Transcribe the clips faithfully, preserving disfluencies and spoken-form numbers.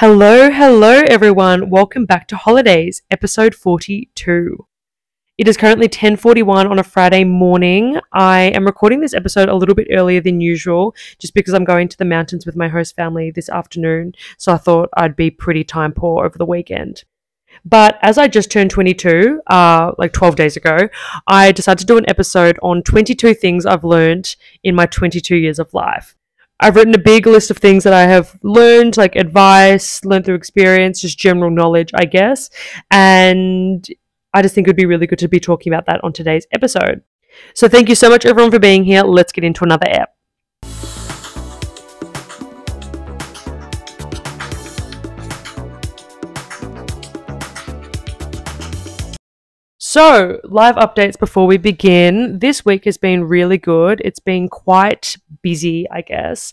Hello, hello everyone. Welcome back to Holidays, episode forty-two. It is currently ten forty-one on a Friday morning. I am recording this episode a little bit earlier than usual just because I'm going to the mountains with my host family this afternoon, so I thought I'd be pretty time poor over the weekend. But as I just turned twenty-two, uh, like twelve days ago, I decided to do an episode on twenty-two things I've learned in my twenty-two years of life. I've written a big list of things that I have learned, like advice, learned through experience, just general knowledge, I guess. And I just think it would be really good to be talking about that on today's episode. So thank you so much, everyone, for being here. Let's get into another ep. So, live updates before we begin. This week has been really good. It's been quite busy, I guess.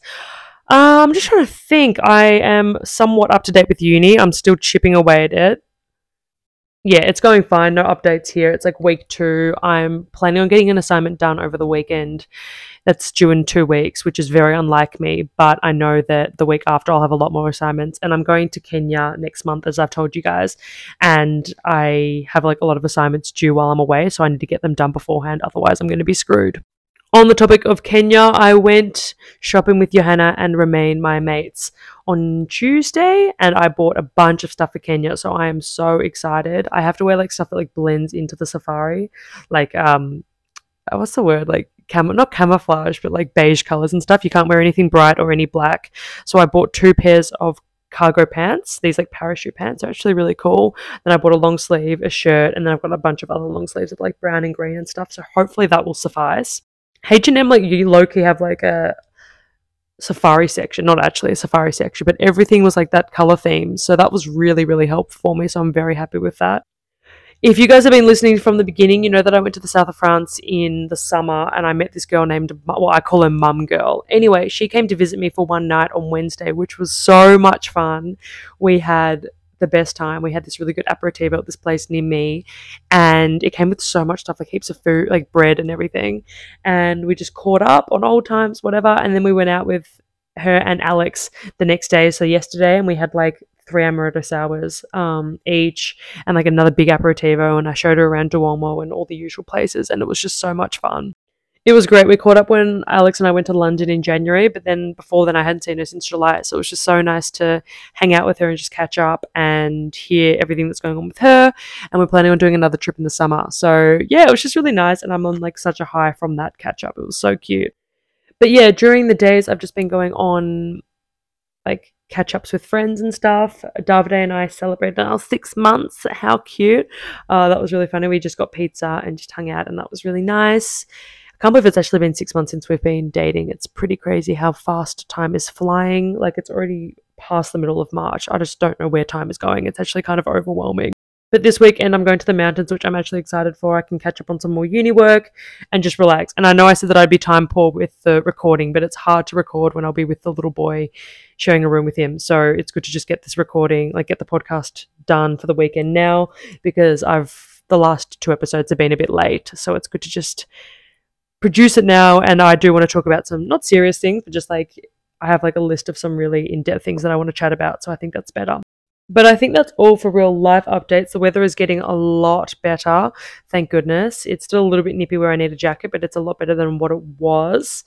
Uh, I'm just trying to think. I am somewhat up to date with uni. I'm still chipping away at it. Yeah, it's going fine. No updates here. It's like week two. I'm planning on getting an assignment done over the weekend. That's due in two weeks, which is very unlike me. But I know that the week after I'll have a lot more assignments. And I'm going to Kenya next month, as I've told you guys. And I have like a lot of assignments due while I'm away. So I need to get them done beforehand. Otherwise, I'm going to be screwed. On the topic of Kenya, I went shopping with Johanna and Romain, my mates, on Tuesday. And I bought a bunch of stuff for Kenya. So I am so excited. I have to wear like stuff that like blends into the safari. Like, um, what's the word? Like, Cam- not camouflage, but like beige colors and stuff. You can't wear anything bright or any black. So I bought two pairs of cargo pants. These like parachute pants are actually really cool. Then I bought a long sleeve, a shirt, and then I've got a bunch of other long sleeves of like brown and green and stuff. So hopefully that will suffice. H and M, like, you low-key have like a safari section, not actually a safari section, but everything was like that color theme. So that was really, really helpful for me. So I'm very happy with that. If you guys have been listening from the beginning, you know that I went to the south of France in the summer and I met this girl named, well, I call her Mum Girl. Anyway, she came to visit me for one night on Wednesday, which was so much fun. We had the best time. We had this really good aperitivo at this place near me, and it came with so much stuff, like heaps of food, like bread and everything. And we just caught up on old times, whatever. And then we went out with her and Alex the next day, so yesterday, and we had like three amaretto sours um, each and like another big aperitivo, and I showed her around Duomo and all the usual places, and it was just so much fun. It was great. We caught up when Alex and I went to London in January, but then before then I hadn't seen her since July, so it was just so nice to hang out with her and just catch up and hear everything that's going on with her, and we're planning on doing another trip in the summer. So yeah, it was just really nice, and I'm on like such a high from that catch up. It was so cute. But yeah, during the days I've just been going on like catch-ups with friends and stuff. Davide and I celebrated our six months. How cute. Uh, that was really funny. We just got pizza and just hung out, and that was really nice. I can't believe it's actually been six months since we've been dating. It's pretty crazy how fast time is flying. Like, it's already past the middle of March. I just don't know where time is going. It's actually kind of overwhelming. But this weekend I'm going to the mountains, which I'm actually excited for. I can catch up on some more uni work and just relax. And I know I said that I'd be time poor with the recording, but it's hard to record when I'll be with the little boy sharing a room with him. So it's good to just get this recording, like get the podcast done for the weekend now, because I've the last two episodes have been a bit late. So it's good to just produce it now. And I do want to talk about some not serious things, but just like I have like a list of some really in-depth things that I want to chat about. So I think that's better. But I think that's all for real life updates. The weather is getting a lot better, thank goodness. It's still a little bit nippy where I need a jacket, but it's a lot better than what it was.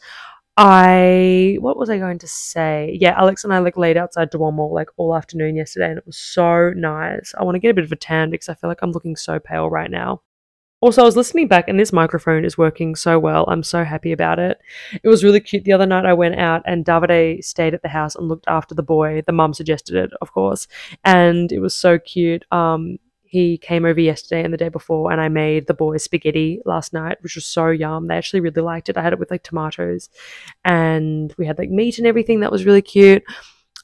I, what was I going to say? Yeah, Alex and I like laid outside Duomo like all afternoon yesterday, and it was so nice. I want to get a bit of a tan because I feel like I'm looking so pale right now. Also, I was listening back and this microphone is working so well. I'm so happy about it. It was really cute. The other night I went out and Davide stayed at the house and looked after the boy. The mum suggested it, of course. And it was so cute. Um, he came over yesterday and the day before, and I made the boy spaghetti last night, which was so yum. They actually really liked it. I had it with like tomatoes and we had like meat and everything. That was really cute.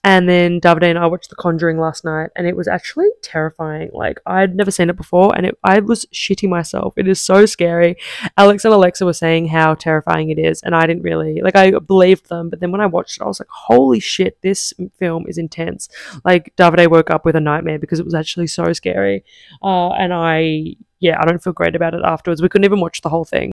And then Davide and I watched The Conjuring last night, and it was actually terrifying. Like, I'd never seen it before, and it, I was shitting myself. It is so scary. Alex and Alexa were saying how terrifying it is, and I didn't really, like, I believed them. But then when I watched it, I was like, holy shit, this film is intense. Like, Davide woke up with a nightmare because it was actually so scary. Uh, and I, yeah, I don't feel great about it afterwards. We couldn't even watch the whole thing.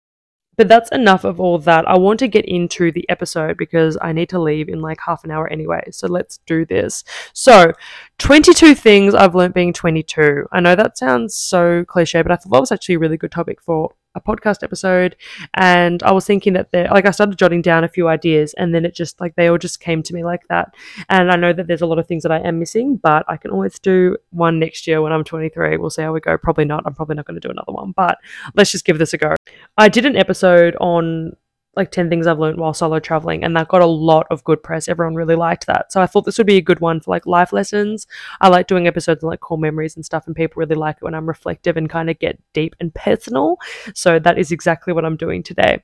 But that's enough of all that. I want to get into the episode because I need to leave in like half an hour anyway. So let's do this. So twenty-two things I've learned being twenty-two. I know that sounds so cliche, but I thought that was actually a really good topic for a podcast episode. And I was thinking that there, like I started jotting down a few ideas and then it just like, they all just came to me like that. And I know that there's a lot of things that I am missing, but I can always do one next year when I'm twenty-three. We'll see how we go. Probably not. I'm probably not going to do another one, but let's just give this a go. I did an episode on like ten things I've learned while solo traveling, and that got a lot of good press. Everyone really liked that. So I thought this would be a good one for like life lessons. I like doing episodes on like core memories and stuff, and people really like it when I'm reflective and kind of get deep and personal. So that is exactly what I'm doing today.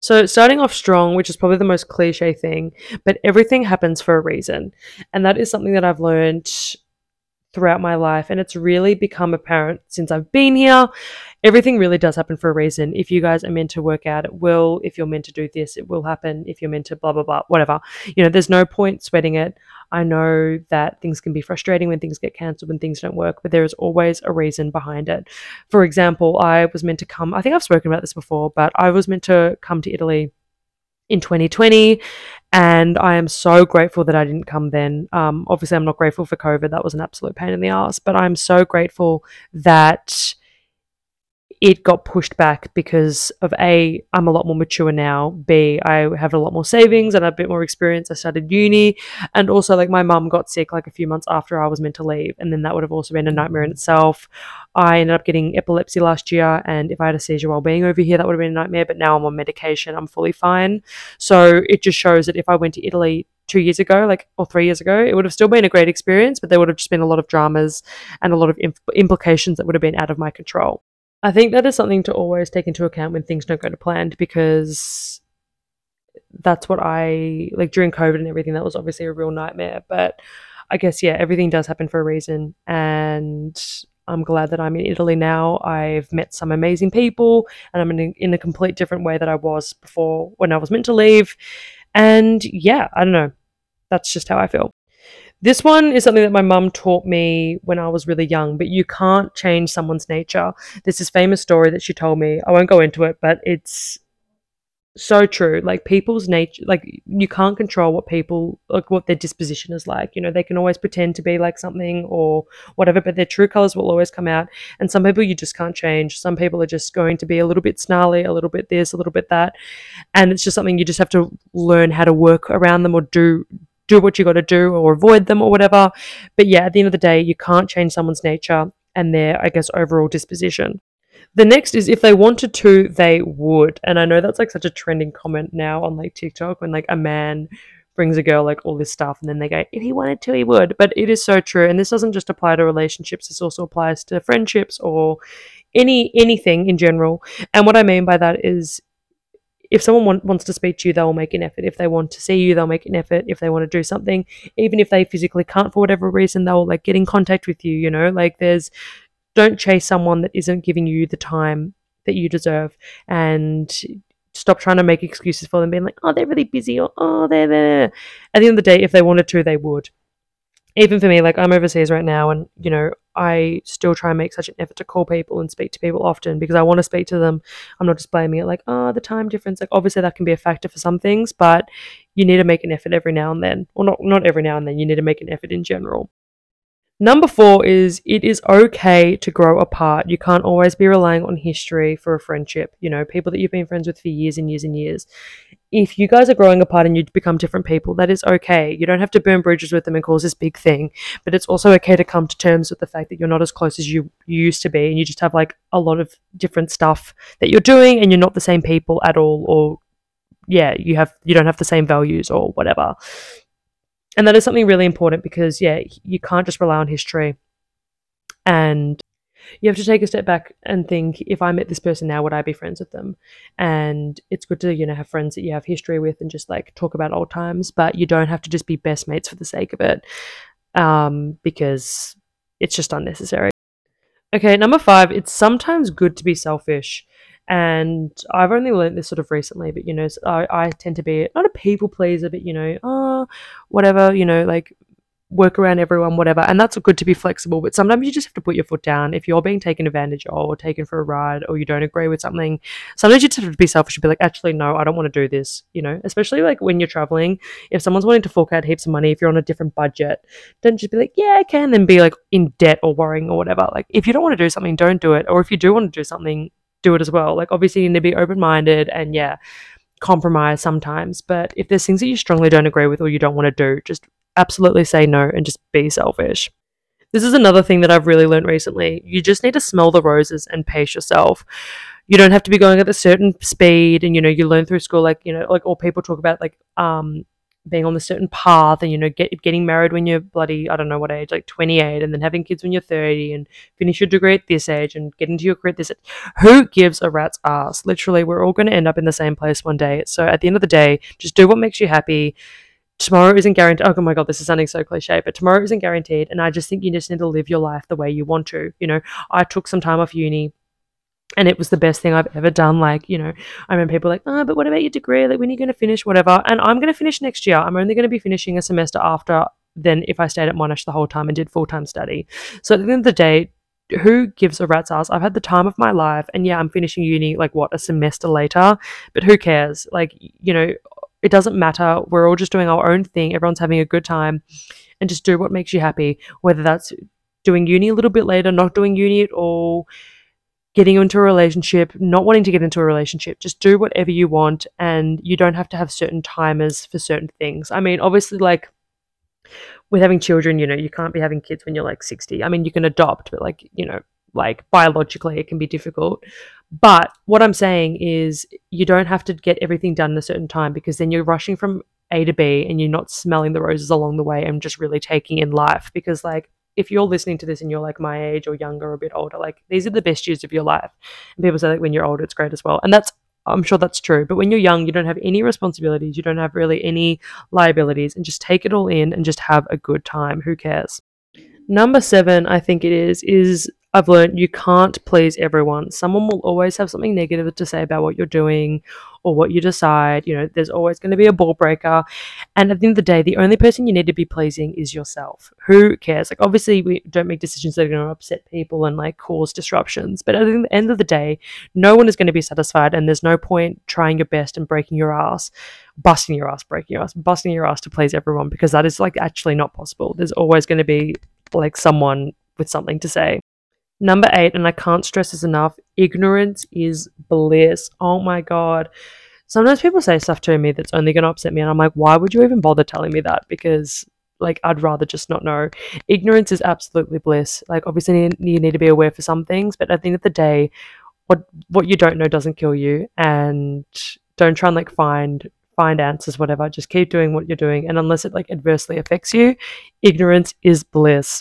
So starting off strong, which is probably the most cliche thing, but everything happens for a reason. And that is something that I've learned throughout my life, and it's really become apparent since I've been here. Everything really does happen for a reason. If you guys are meant to work out, it will. If you're meant to do this, it will happen. If you're meant to blah blah blah, whatever, you know, there's no point sweating it. I know that things can be frustrating when things get cancelled, when things don't work, but there is always a reason behind it. For example, I was meant to come, I think I've spoken about this before, but I was meant to come to Italy in twenty twenty, and I am so grateful that I didn't come then. Um, obviously, I'm not grateful for COVID. That was an absolute pain in the ass, but I'm so grateful that it got pushed back because of A, I'm a lot more mature now, B, I have a lot more savings and a bit more experience. I started uni, and also like my mum got sick like a few months after I was meant to leave, and then that would have also been a nightmare in itself. I ended up getting epilepsy last year, and if I had a seizure while being over here, that would have been a nightmare, but now I'm on medication, I'm fully fine. So it just shows that if I went to Italy two years ago, like, or three years ago, it would have still been a great experience, but there would have just been a lot of dramas and a lot of imp- implications that would have been out of my control. I think that is something to always take into account when things don't go to plan, because that's what I, like during COVID and everything, that was obviously a real nightmare. But I guess, yeah, everything does happen for a reason, and I'm glad that I'm in Italy now. I've met some amazing people, and I'm in a, in a complete different way that I was before when I was meant to leave. And yeah, I don't know. That's just how I feel. This one is something that my mum taught me when I was really young, but you can't change someone's nature. There's this famous story that she told me. I won't go into it, but it's so true. Like people's nature, like you can't control what people, like what their disposition is like. You know, they can always pretend to be like something or whatever, but their true colors will always come out. And some people you just can't change. Some people are just going to be a little bit snarly, a little bit this, a little bit that. And it's just something you just have to learn how to work around them, or do do what you got to do, or avoid them or whatever. But yeah, at the end of the day, you can't change someone's nature and their, I guess, overall disposition. The next is if they wanted to, they would. And I know that's like such a trending comment now on like TikTok, when like a man brings a girl like all this stuff and then they go, if he wanted to, he would. But it is so true. And this doesn't just apply to relationships. This also applies to friendships or any anything in general. And what I mean by that is, if someone want, wants to speak to you, they'll make an effort. If they want to see you, they'll make an effort. If they want to do something, even if they physically can't for whatever reason, they'll like get in contact with you, you know, like there's, don't chase someone that isn't giving you the time that you deserve, and stop trying to make excuses for them being like, oh, they're really busy, or oh, they're there. At the end of the day, if they wanted to, they would. Even for me, like I'm overseas right now, and you know, I still try and make such an effort to call people and speak to people often, because I want to speak to them. I'm not just blaming it like, oh, the time difference. Like obviously that can be a factor for some things, but you need to make an effort every now and then. Or not not every now and then, you need to make an effort in general. Number four is it is okay to grow apart. You can't always be relying on history for a friendship. You know, people that you've been friends with for years and years and years. If you guys are growing apart and you become different people, that is okay. You don't have to burn bridges with them and cause this big thing. But it's also okay to come to terms with the fact that you're not as close as you, you used to be, and you just have like a lot of different stuff that you're doing, and you're not the same people at all, or yeah, you have you don't have the same values or whatever. And that is something really important, because, yeah, you can't just rely on history, and you have to take a step back and think, if I met this person now, would I be friends with them? And it's good to, you know, have friends that you have history with and just like talk about old times, but you don't have to just be best mates for the sake of it, um, because it's just unnecessary. Okay, number five, it's sometimes good to be selfish. And I've only learned this sort of recently, but, you know, I, I tend to be not a people pleaser, but, you know, oh, whatever, you know, like work around everyone, whatever. And that's good to be flexible, but sometimes you just have to put your foot down. If you're being taken advantage of or taken for a ride or you don't agree with something, sometimes you just have to be selfish and be like, actually, no, I don't want to do this, you know, especially like when you're traveling. If someone's wanting to fork out heaps of money, if you're on a different budget, don't just be like, yeah, I can, and then be like in debt or worrying or whatever. Like if you don't want to do something, don't do it. Or if you do want to do something, do it as well. Like obviously you need to be open-minded and yeah, compromise sometimes. But if there's things that you strongly don't agree with or you don't want to do, just absolutely say no and just be selfish. This is another thing that I've really learned recently. You just need to smell the roses and pace yourself. You don't have to be going at a certain speed, and you know, you learn through school, like, you know, like all people talk about, like um being on a certain path, and you know, get getting married when you're bloody, I don't know what age, like twenty-eight, and then having kids when you're thirty, and finish your degree at this age, and get into your career at this age. Who gives a rat's ass? Literally, we're all going to end up in the same place one day. So at the end of the day, just do what makes you happy. Tomorrow isn't guaranteed. Oh my God, this is sounding so cliche, but tomorrow isn't guaranteed. And I just think you just need to live your life the way you want to. You know, I took some time off uni and it was the best thing I've ever done. Like, you know, I remember people like, oh, but what about your degree? Like, when are you going to finish? Whatever. And I'm going to finish next year. I'm only going to be finishing a semester after than if I stayed at Monash the whole time and did full-time study. So at the end of the day, who gives a rat's ass? I've had the time of my life, and yeah, I'm finishing uni like what, a semester later, but who cares? Like, you know, it doesn't matter. We're all just doing our own thing. Everyone's having a good time, and just do what makes you happy, whether that's doing uni a little bit later, not doing uni at all, getting into a relationship, not wanting to get into a relationship. Just do whatever you want, and you don't have to have certain timers for certain things. I mean, obviously, like with having children, you know, you can't be having kids when you're like sixty. I mean, you can adopt, but like, you know, like biologically it can be difficult. But what I'm saying is you don't have to get everything done in a certain time, because then you're rushing from A to B and you're not smelling the roses along the way and just really taking in life. Because like, if you're listening to this and you're like my age or younger or a bit older, like these are the best years of your life. And people say like when you're older, it's great as well. And that's, I'm sure that's true. But when you're young, you don't have any responsibilities. You don't have really any liabilities, and just take it all in and just have a good time. Who cares? Number seven, I think it is, is I've learned you can't please everyone. Someone will always have something negative to say about what you're doing or what you decide. You know, there's always going to be a ball breaker. And at the end of the day, the only person you need to be pleasing is yourself. Who cares? Like, obviously, we don't make decisions that are going to upset people and like cause disruptions. But at the end of the day, no one is going to be satisfied, and there's no point trying your best and breaking your ass, busting your ass, breaking your ass, busting your ass to please everyone, because that is like actually not possible. There's always going to be like someone with something to say. Number eight, and I can't stress this enough, ignorance is bliss. Oh my God. Sometimes people say stuff to me that's only going to upset me, and I'm like, why would you even bother telling me that? Because like, I'd rather just not know. Ignorance is absolutely bliss. Like, obviously you need to be aware for some things, but at the end of the day, what what you don't know doesn't kill you, and don't try and like find find answers, whatever. Just keep doing what you're doing, and unless it like adversely affects you, ignorance is bliss.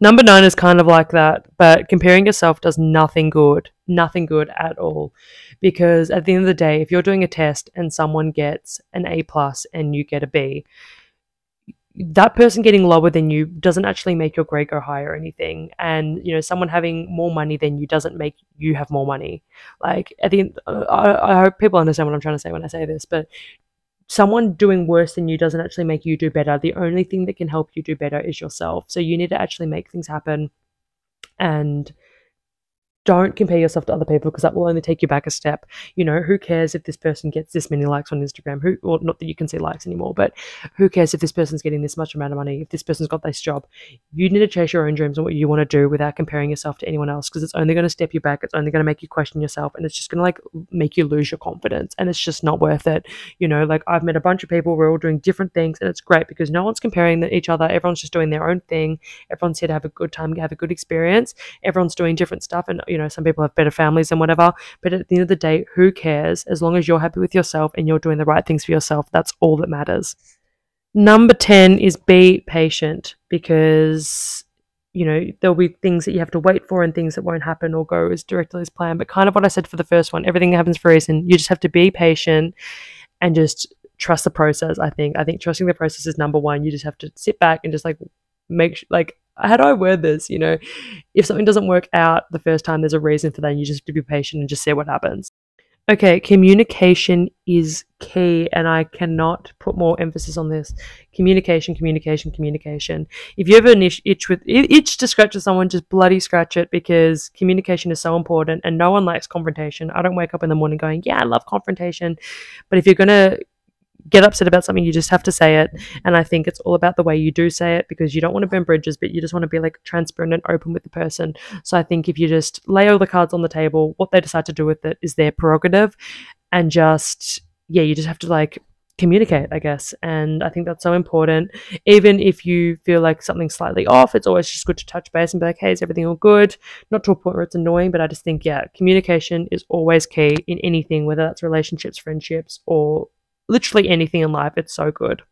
Number nine is kind of like that, but comparing yourself does nothing good, nothing good at all. Because at the end of the day, if you're doing a test and someone gets an A plus and you get a B, that person getting lower than you doesn't actually make your grade go higher or anything. And, you know, someone having more money than you doesn't make you have more money. Like, at the end, I, I hope people understand what I'm trying to say when I say this, but someone doing worse than you doesn't actually make you do better. The only thing that can help you do better is yourself. So you need to actually make things happen, and don't compare yourself to other people, because that will only take you back a step. You know, who cares if this person gets this many likes on Instagram? Who, or not that you can see likes anymore, but who cares if this person's getting this much amount of money, if this person's got this job? You need to chase your own dreams and what you want to do without comparing yourself to anyone else, because it's only going to step you back. It's only going to make you question yourself, and it's just going to like make you lose your confidence, and it's just not worth it. You know, like I've met a bunch of people, we're all doing different things, and it's great because no one's comparing each other. Everyone's just doing their own thing. Everyone's here to have a good time, have a good experience. Everyone's doing different stuff, and you know, some people have better families and whatever, but at the end of the day, who cares? As long as you're happy with yourself and you're doing the right things for yourself, that's all that matters. Number ten is be patient, because you know, there'll be things that you have to wait for and things that won't happen or go as directly as planned. But kind of what I said for the first one, everything happens for a reason. You just have to be patient and just trust the process. I think, I think trusting the process is number one. You just have to sit back and just like make like, how do I word this? You know, if something doesn't work out the first time, there's a reason for that, and you just have to be patient and just see what happens. Okay, communication is key, and I cannot put more emphasis on this. Communication, communication, communication. If you have an itch, with, itch to scratch with someone, just bloody scratch it, because communication is so important, and no one likes confrontation. I don't wake up in the morning going, yeah, I love confrontation. But if you're going to get upset about something, you just have to say it. And I think it's all about the way you do say it, because you don't want to burn bridges, but you just want to be like transparent and open with the person. So I think if you just lay all the cards on the table, what they decide to do with it is their prerogative, and just, yeah, you just have to like communicate, I guess. And I think that's so important. Even if you feel like something's slightly off, it's always just good to touch base and be like, hey, is everything all good? Not to a point where it's annoying, but I just think, yeah, communication is always key in anything, whether that's relationships, friendships, or literally anything in life. It's so good.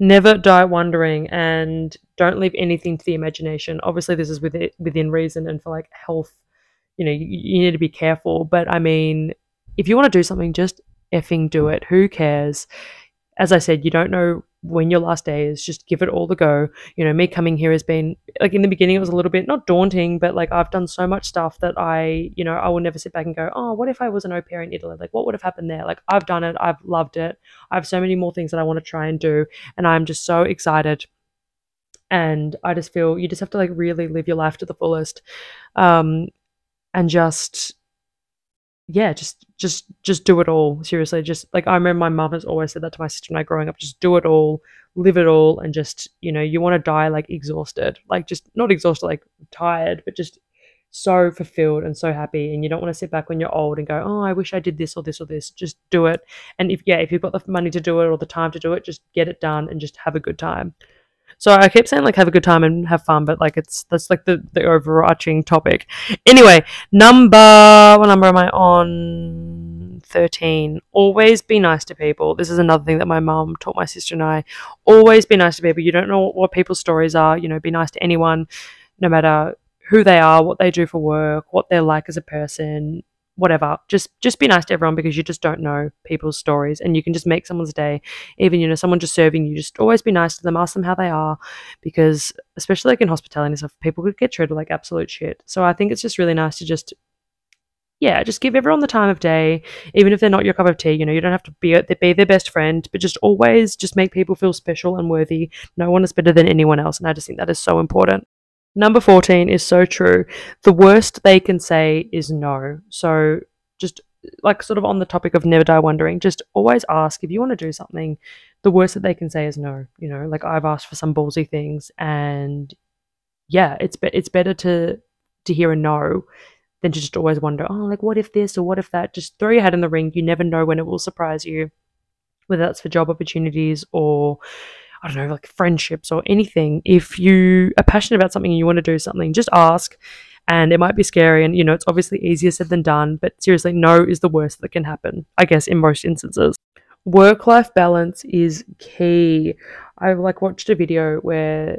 Never die wondering, and don't leave anything to the imagination. Obviously this is within, within reason, and for like health, you know, you, you need to be careful. But I mean, if you want to do something, just effing do it. Who cares? As I said, you don't know when your last day is. Just give it all the go. You know, me coming here has been, like, in the beginning it was a little bit, not daunting, but like I've done so much stuff that I, you know, I will never sit back and go, oh, what if I was an au pair in Italy? Like, what would have happened there? Like, I've done it. I've loved it. I have so many more things that I want to try and do, and I'm just so excited. And I just feel you just have to like really live your life to the fullest, um, and just... yeah, just just just do it all. Seriously, just like, I remember my mum has always said that to my sister and I growing up, just do it all, live it all, and just, you know, you want to die like exhausted, like just not exhausted, like tired, but just so fulfilled and so happy. And you don't want to sit back when you're old and go, oh, I wish I did this or this or this. Just do it. And if, yeah, if you've got the money to do it or the time to do it, just get it done and just have a good time. So I keep saying like have a good time and have fun, but like it's that's like the, the overarching topic. Anyway, number what number am I on? thirteen. Always be nice to people. This is another thing that my mum taught my sister and I. Always be nice to people. You don't know what, what people's stories are. You know, be nice to anyone, no matter who they are, what they do for work, what they're like as a person, whatever. Just just be nice to everyone, because you just don't know people's stories, and you can just make someone's day. Even, you know, someone just serving you, just always be nice to them, ask them how they are, because especially like in hospitality and stuff, people could get treated like absolute shit. So I think it's just really nice to just, yeah, just give everyone the time of day, even if they're not your cup of tea. You know, you don't have to be, be their best friend, but just always just make people feel special and worthy. No one is better than anyone else, and I just think that is so important. Number fourteen is so true. The worst they can say is no. So just like sort of on the topic of never die wondering, just always ask. If you want to do something, the worst that they can say is no. You know, like I've asked for some ballsy things, and yeah, it's be- it's better to to hear a no than to just always wonder, oh, like what if this or what if that. Just throw your hat in the ring. You never know when it will surprise you, whether that's for job opportunities or, I don't know, like friendships or anything. If you are passionate about something and you want to do something, just ask. And it might be scary, and, you know, it's obviously easier said than done, but seriously, no is the worst that can happen, I guess, in most instances. Work-life balance is key. I've like watched a video where,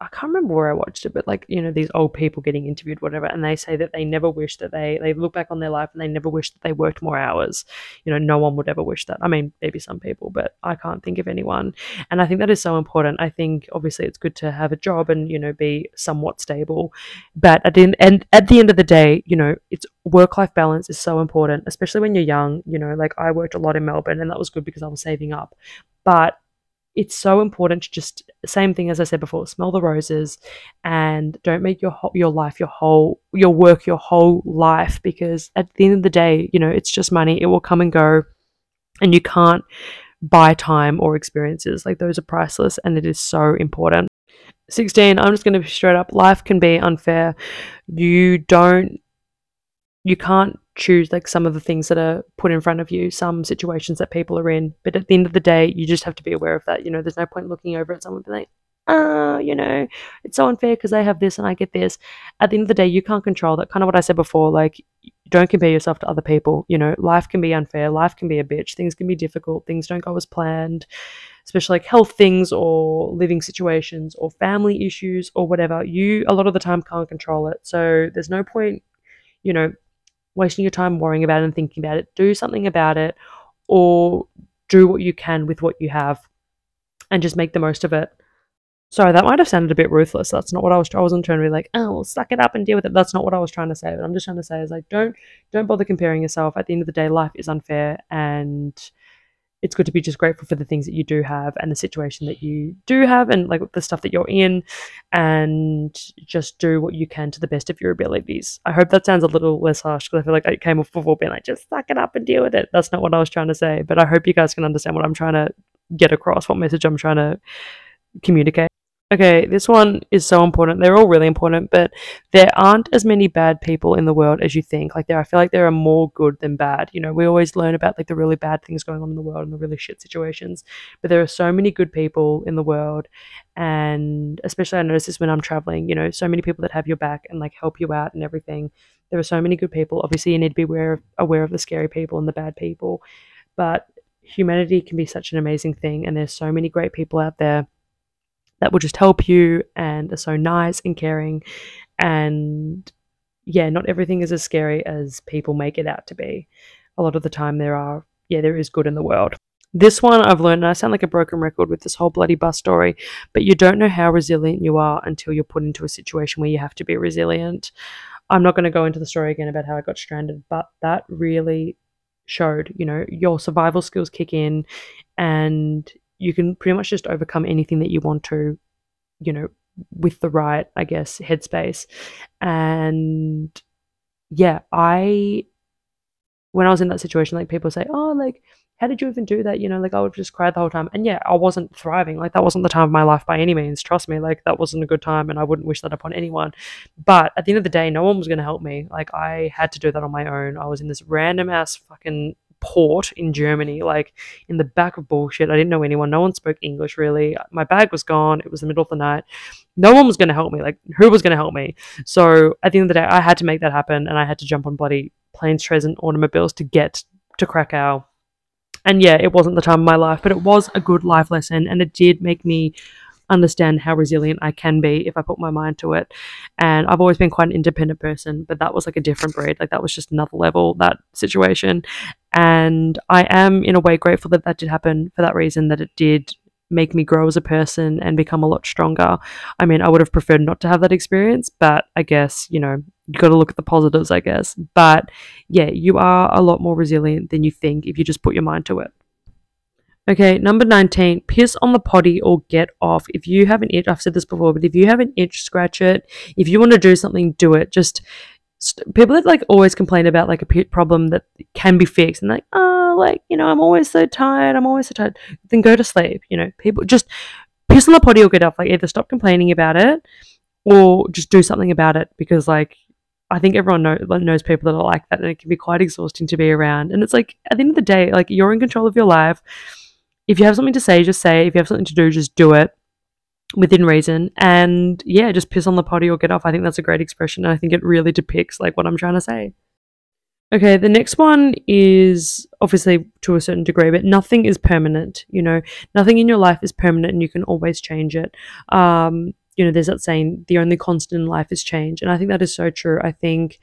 I can't remember where I watched it, but like, you know, these old people getting interviewed, whatever, and they say that they never wish that they, they look back on their life and they never wish that they worked more hours. You know, no one would ever wish that. I mean, maybe some people, but I can't think of anyone. And I think that is so important. I think obviously it's good to have a job and, you know, be somewhat stable, but at the, and at the end of the day, you know, it's work-life balance is so important, especially when you're young. You know, like I worked a lot in Melbourne, and that was good because I was saving up, but it's so important to just, same thing as I said before, smell the roses, and don't make your whole, your life, your whole, your work, your whole life, because at the end of the day, you know, it's just money. It will come and go, and you can't buy time or experiences. Like those are priceless, and it is so important. sixteen, I'm just going to be straight up. Life can be unfair. You don't, you can't choose like some of the things that are put in front of you, some situations that people are in, but at the end of the day, you just have to be aware of that. You know, there's no point looking over at someone and being like, oh, you know, it's so unfair because they have this and I get this. At the end of the day, you can't control that. Kind of what I said before, like, don't compare yourself to other people. You know, life can be unfair, life can be a bitch, things can be difficult, things don't go as planned, especially like health things or living situations or family issues or whatever. You a lot of the time can't control it, so there's no point, you know, wasting your time worrying about it and thinking about it. Do something about it, or do what you can with what you have, and just make the most of it. Sorry, that might have sounded a bit ruthless. That's not what I was. I wasn't trying to be like, oh, well, suck it up and deal with it. That's not what I was trying to say. What I'm just trying to say is like, don't don't bother comparing yourself. At the end of the day, life is unfair, and it's good to be just grateful for the things that you do have and the situation that you do have, and like the stuff that you're in, and just do what you can to the best of your abilities. I hope that sounds a little less harsh, because I feel like I came off before being like, just suck it up and deal with it. That's not what I was trying to say, but I hope you guys can understand what I'm trying to get across, what message I'm trying to communicate. Okay, this one is so important. They're all really important, but there aren't as many bad people in the world as you think. Like, there, I feel like there are more good than bad. You know, we always learn about like the really bad things going on in the world and the really shit situations, but there are so many good people in the world. And especially I notice this when I'm traveling, you know, so many people that have your back and like help you out and everything. There are so many good people. Obviously, you need to be aware of, aware of the scary people and the bad people, but humanity can be such an amazing thing. And there's so many great people out there that will just help you and are so nice and caring. And yeah, not everything is as scary as people make it out to be. A lot of the time there are, yeah, there is good in the world. This one I've learned, and I sound like a broken record with this whole bloody bus story, but you don't know how resilient you are until you're put into a situation where you have to be resilient. I'm not going to go into the story again about how I got stranded, but that really showed, you know, your survival skills kick in, and you can pretty much just overcome anything that you want to, you know, with the right, I guess, headspace. And yeah, I, when I was in that situation, like people say, oh, like, how did you even do that? You know, like I would just cry the whole time. And yeah, I wasn't thriving. Like that wasn't the time of my life by any means. Trust me, like that wasn't a good time, and I wouldn't wish that upon anyone. But at the end of the day, no one was going to help me. Like I had to do that on my own. I was in this random ass fucking port in Germany, like in the back of bullshit. I didn't know anyone. No one spoke English really. My bag was gone. It was the middle of the night. No one was going to help me. Like who was going to help me? So at the end of the day, I had to make that happen, and I had to jump on bloody planes, trains, and automobiles to get to Krakow. And yeah, it wasn't the time of my life, but it was a good life lesson, and it did make me understand how resilient I can be if I put my mind to it. And I've always been quite an independent person, but that was like a different breed. Like that was just another level, that situation. And I am in a way grateful that that did happen for that reason, that it did make me grow as a person and become a lot stronger. I mean, I would have preferred not to have that experience, but I guess, you know, you got to look at the positives, I guess. But yeah, you are a lot more resilient than you think if you just put your mind to it. Okay, number nineteen, piss on the potty or get off. If you have an itch, I've said this before, but if you have an itch, scratch it. If you want to do something, do it. Just st- people that like always complain about like a pit problem that can be fixed, and like, oh, like, you know, I'm always so tired. I'm always so tired. Then go to sleep. You know, people just piss on the potty or get off. Like either stop complaining about it or just do something about it, because like, I think everyone know, knows people that are like that, and it can be quite exhausting to be around. And it's like, at the end of the day, like you're in control of your life. If you have something to say, just say it. If you have something to do, just do it within reason. And yeah, just piss on the potty or get off. I think that's a great expression, and I think it really depicts like what I'm trying to say. Okay, the next one is obviously to a certain degree, but nothing is permanent. You know, nothing in your life is permanent, and you can always change it. Um, you know, there's that saying, the only constant in life is change. And I think that is so true. I think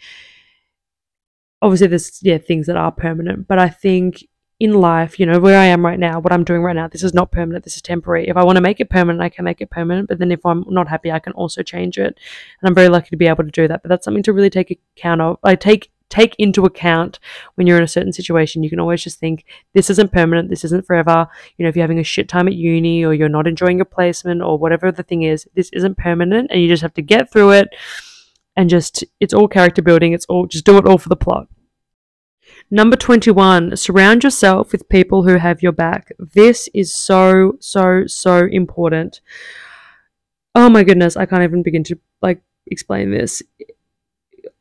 obviously there's yeah things that are permanent, but I think in life, you know, where I am right now, what I'm doing right now, this is not permanent, this is temporary. If I want to make it permanent, I can make it permanent, but then if I'm not happy, I can also change it. And I'm very lucky to be able to do that. But that's something to really take account of. I take take into account when you're in a certain situation. You can always just think, this isn't permanent, this isn't forever. You know, if you're having a shit time at uni, or you're not enjoying your placement, or whatever the thing is, this isn't permanent, and you just have to get through it. And just, it's all character building, it's all, just do it all for the plot. Number twenty-one, surround yourself with people who have your back. This is so, so, so important. Oh my goodness, I can't even begin to like explain this.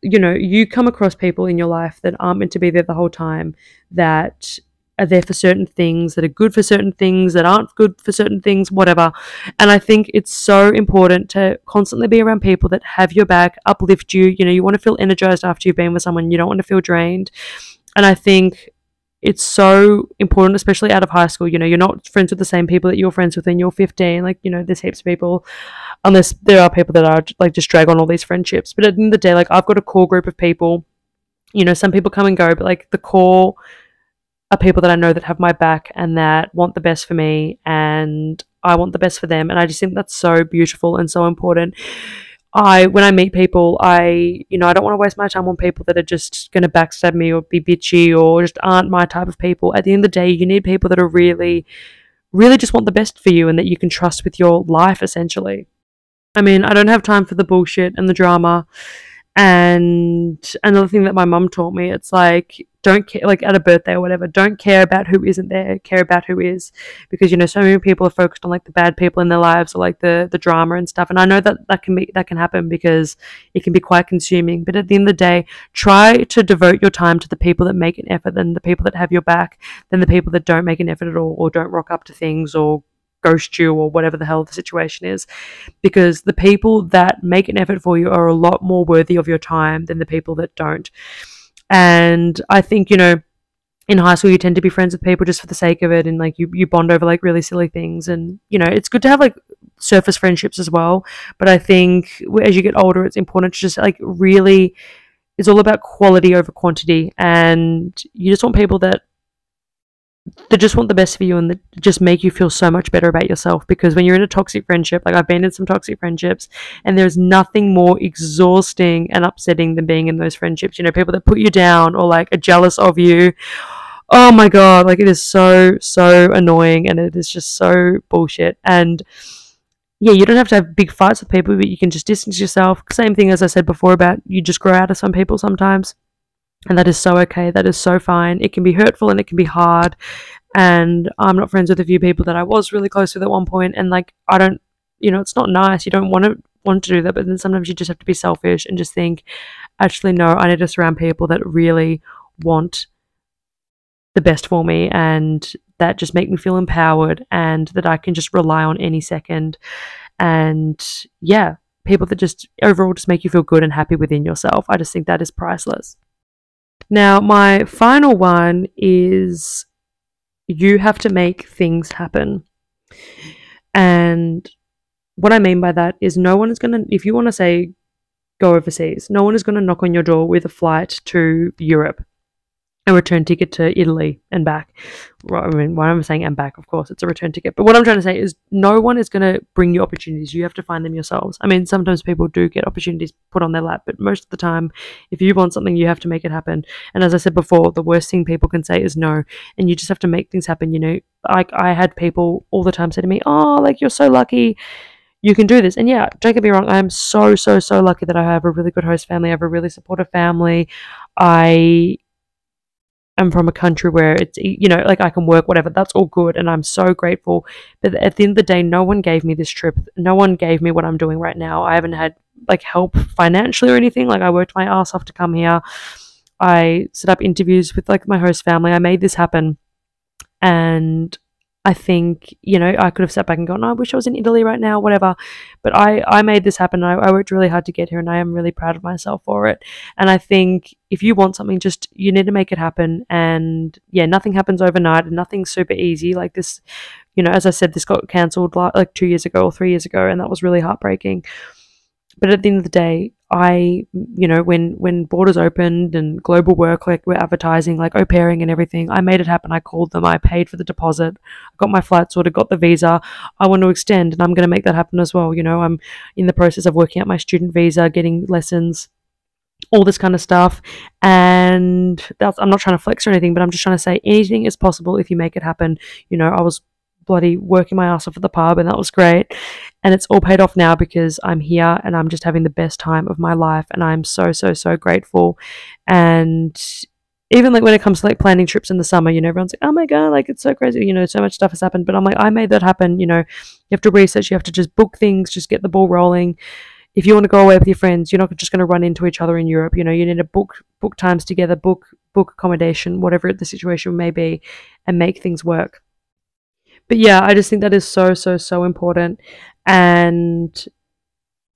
You know, you come across people in your life that aren't meant to be there the whole time, that are there for certain things, that are good for certain things, that aren't good for certain things, whatever. And I think it's so important to constantly be around people that have your back, uplift you. You know, you want to feel energized after you've been with someone. You don't want to feel drained. And I think it's so important, especially out of high school. You know, you're not friends with the same people that you're friends with when you're fifteen. Like, you know, there's heaps of people, unless there are people that are like just drag on all these friendships. But at the end of the day, like I've got a core group of people. You know, some people come and go, but like the core are people that I know that have my back and that want the best for me, and I want the best for them. And I just think that's so beautiful and so important. I, when I meet people, I, you know, I don't want to waste my time on people that are just going to backstab me or be bitchy or just aren't my type of people. At the end of the day, you need people that are really, really just want the best for you and that you can trust with your life, essentially. I mean, I don't have time for the bullshit and the drama. And another thing that my mum taught me, it's like, don't care, like at a birthday or whatever, don't care about who isn't there, care about who is. Because, you know, so many people are focused on like the bad people in their lives or like the, the drama and stuff. And I know that that can be, that can happen because it can be quite consuming. But at the end of the day, try to devote your time to the people that make an effort than the people that have your back, than the people that don't make an effort at all or don't rock up to things or ghost you or whatever the hell the situation is, because the people that make an effort for you are a lot more worthy of your time than the people that don't. And I think, you know, in high school you tend to be friends with people just for the sake of it, and like you, you bond over like really silly things. And, you know, it's good to have like surface friendships as well, but I think as you get older it's important to just like really, it's all about quality over quantity, and you just want people that they just want the best for you and that just make you feel so much better about yourself. Because when you're in a toxic friendship, like I've been in some toxic friendships, and there's nothing more exhausting and upsetting than being in those friendships. You know, people that put you down or like are jealous of you. Oh my God, like it is so, so annoying, and it is just so bullshit. And yeah, you don't have to have big fights with people, but you can just distance yourself. Same thing as I said before about you just grow out of some people sometimes. And that is so okay. That is so fine. It can be hurtful and it can be hard. And I'm not friends with a few people that I was really close with at one point. And like, I don't, you know, it's not nice. You don't want to want to do that. But then sometimes you just have to be selfish and just think, actually, no, I need to surround people that really want the best for me and that just make me feel empowered and that I can just rely on any second. And yeah, people that just overall just make you feel good and happy within yourself. I just think that is priceless. Now, my final one is you have to make things happen. And what I mean by that is no one is going to, if you want to say go overseas, no one is going to knock on your door with a flight to Europe, a return ticket to Italy and back. Well, I mean, when I'm saying and back, of course, it's a return ticket. But what I'm trying to say is no one is going to bring you opportunities. You have to find them yourselves. I mean, sometimes people do get opportunities put on their lap, but most of the time, if you want something, you have to make it happen. And as I said before, the worst thing people can say is no. And you just have to make things happen. You know, I, I had people all the time say to me, oh, like, you're so lucky. You can do this. And yeah, don't get me wrong, I'm so, so, so lucky that I have a really good host family. I have a really supportive family. I... I'm from a country where it's, you know, like I can work, whatever, that's all good. And I'm so grateful. But at the end of the day, no one gave me this trip. No one gave me what I'm doing right now. I haven't had like help financially or anything. Like I worked my ass off to come here. I set up interviews with like my host family. I made this happen. And I think, you know, I could have sat back and gone, oh, I wish I was in Italy right now, whatever. But I, I made this happen. I, I worked really hard to get here, and I am really proud of myself for it. And I think if you want something, just you need to make it happen. And yeah, nothing happens overnight and nothing's super easy. Like this, you know, as I said, this got cancelled like two years ago or three years ago, and that was really heartbreaking. But at the end of the day, I, you know, when, when borders opened and global work, like we're advertising, like au pairing and everything, I made it happen. I called them. I paid for the deposit. I got my flight sorted, got the visa. I want to extend, and I'm going to make that happen as well. You know, I'm in the process of working out my student visa, getting lessons, all this kind of stuff. And that's, I'm not trying to flex or anything, but I'm just trying to say anything is possible if you make it happen. You know, I was bloody working my ass off at the pub, and that was great, and it's all paid off now because I'm here and I'm just having the best time of my life, and I'm so so so grateful. And even like when it comes to like planning trips in the summer, you know, everyone's like, oh my God, like it's so crazy, you know, so much stuff has happened, but I'm like, I made that happen. You know, you have to research, you have to just book things, just get the ball rolling. If you want to go away with your friends, you're not just going to run into each other in Europe. You know, you need to book book times together, book book accommodation, whatever the situation may be, and make things work. But yeah, I just think that is so, so, so important. And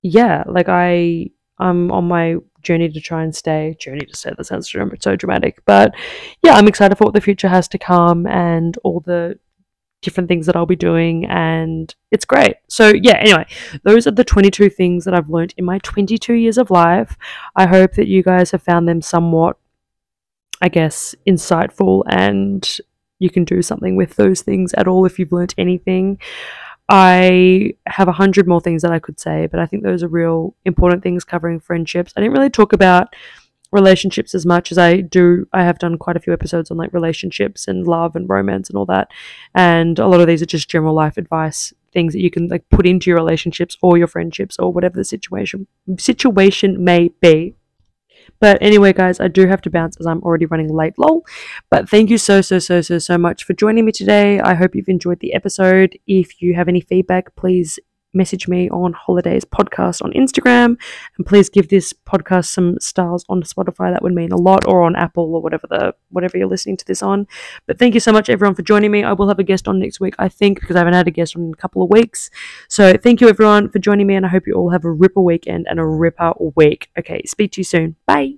yeah, like I, I'm on my journey to try and stay, journey to stay, that sounds so dramatic. But yeah, I'm excited for what the future has to come and all the different things that I'll be doing, and it's great. So yeah, anyway, those are the twenty-two things that I've learned in my twenty-two years of life. I hope that you guys have found them somewhat, I guess, insightful, and you can do something with those things at all if you've learnt anything. I have a hundred more things that I could say, but I think those are real important things covering friendships. I didn't really talk about relationships as much as I do. I have done quite a few episodes on like relationships and love and romance and all that. And a lot of these are just general life advice, things that you can like put into your relationships or your friendships or whatever the situation situation may be. But anyway, guys, I do have to bounce as I'm already running late, lol. But thank you so, so, so, so, so much for joining me today. I hope you've enjoyed the episode. If you have any feedback, please message me on Holidays Podcast on Instagram. And please give this podcast some stars on Spotify. That would mean a lot, or on Apple or whatever the whatever you're listening to this on. But thank you so much, everyone, for joining me. I will have a guest on next week, I think, because I haven't had a guest on in a couple of weeks. So thank you, everyone, for joining me. And I hope you all have a ripper weekend and a ripper week. Okay, speak to you soon. Bye.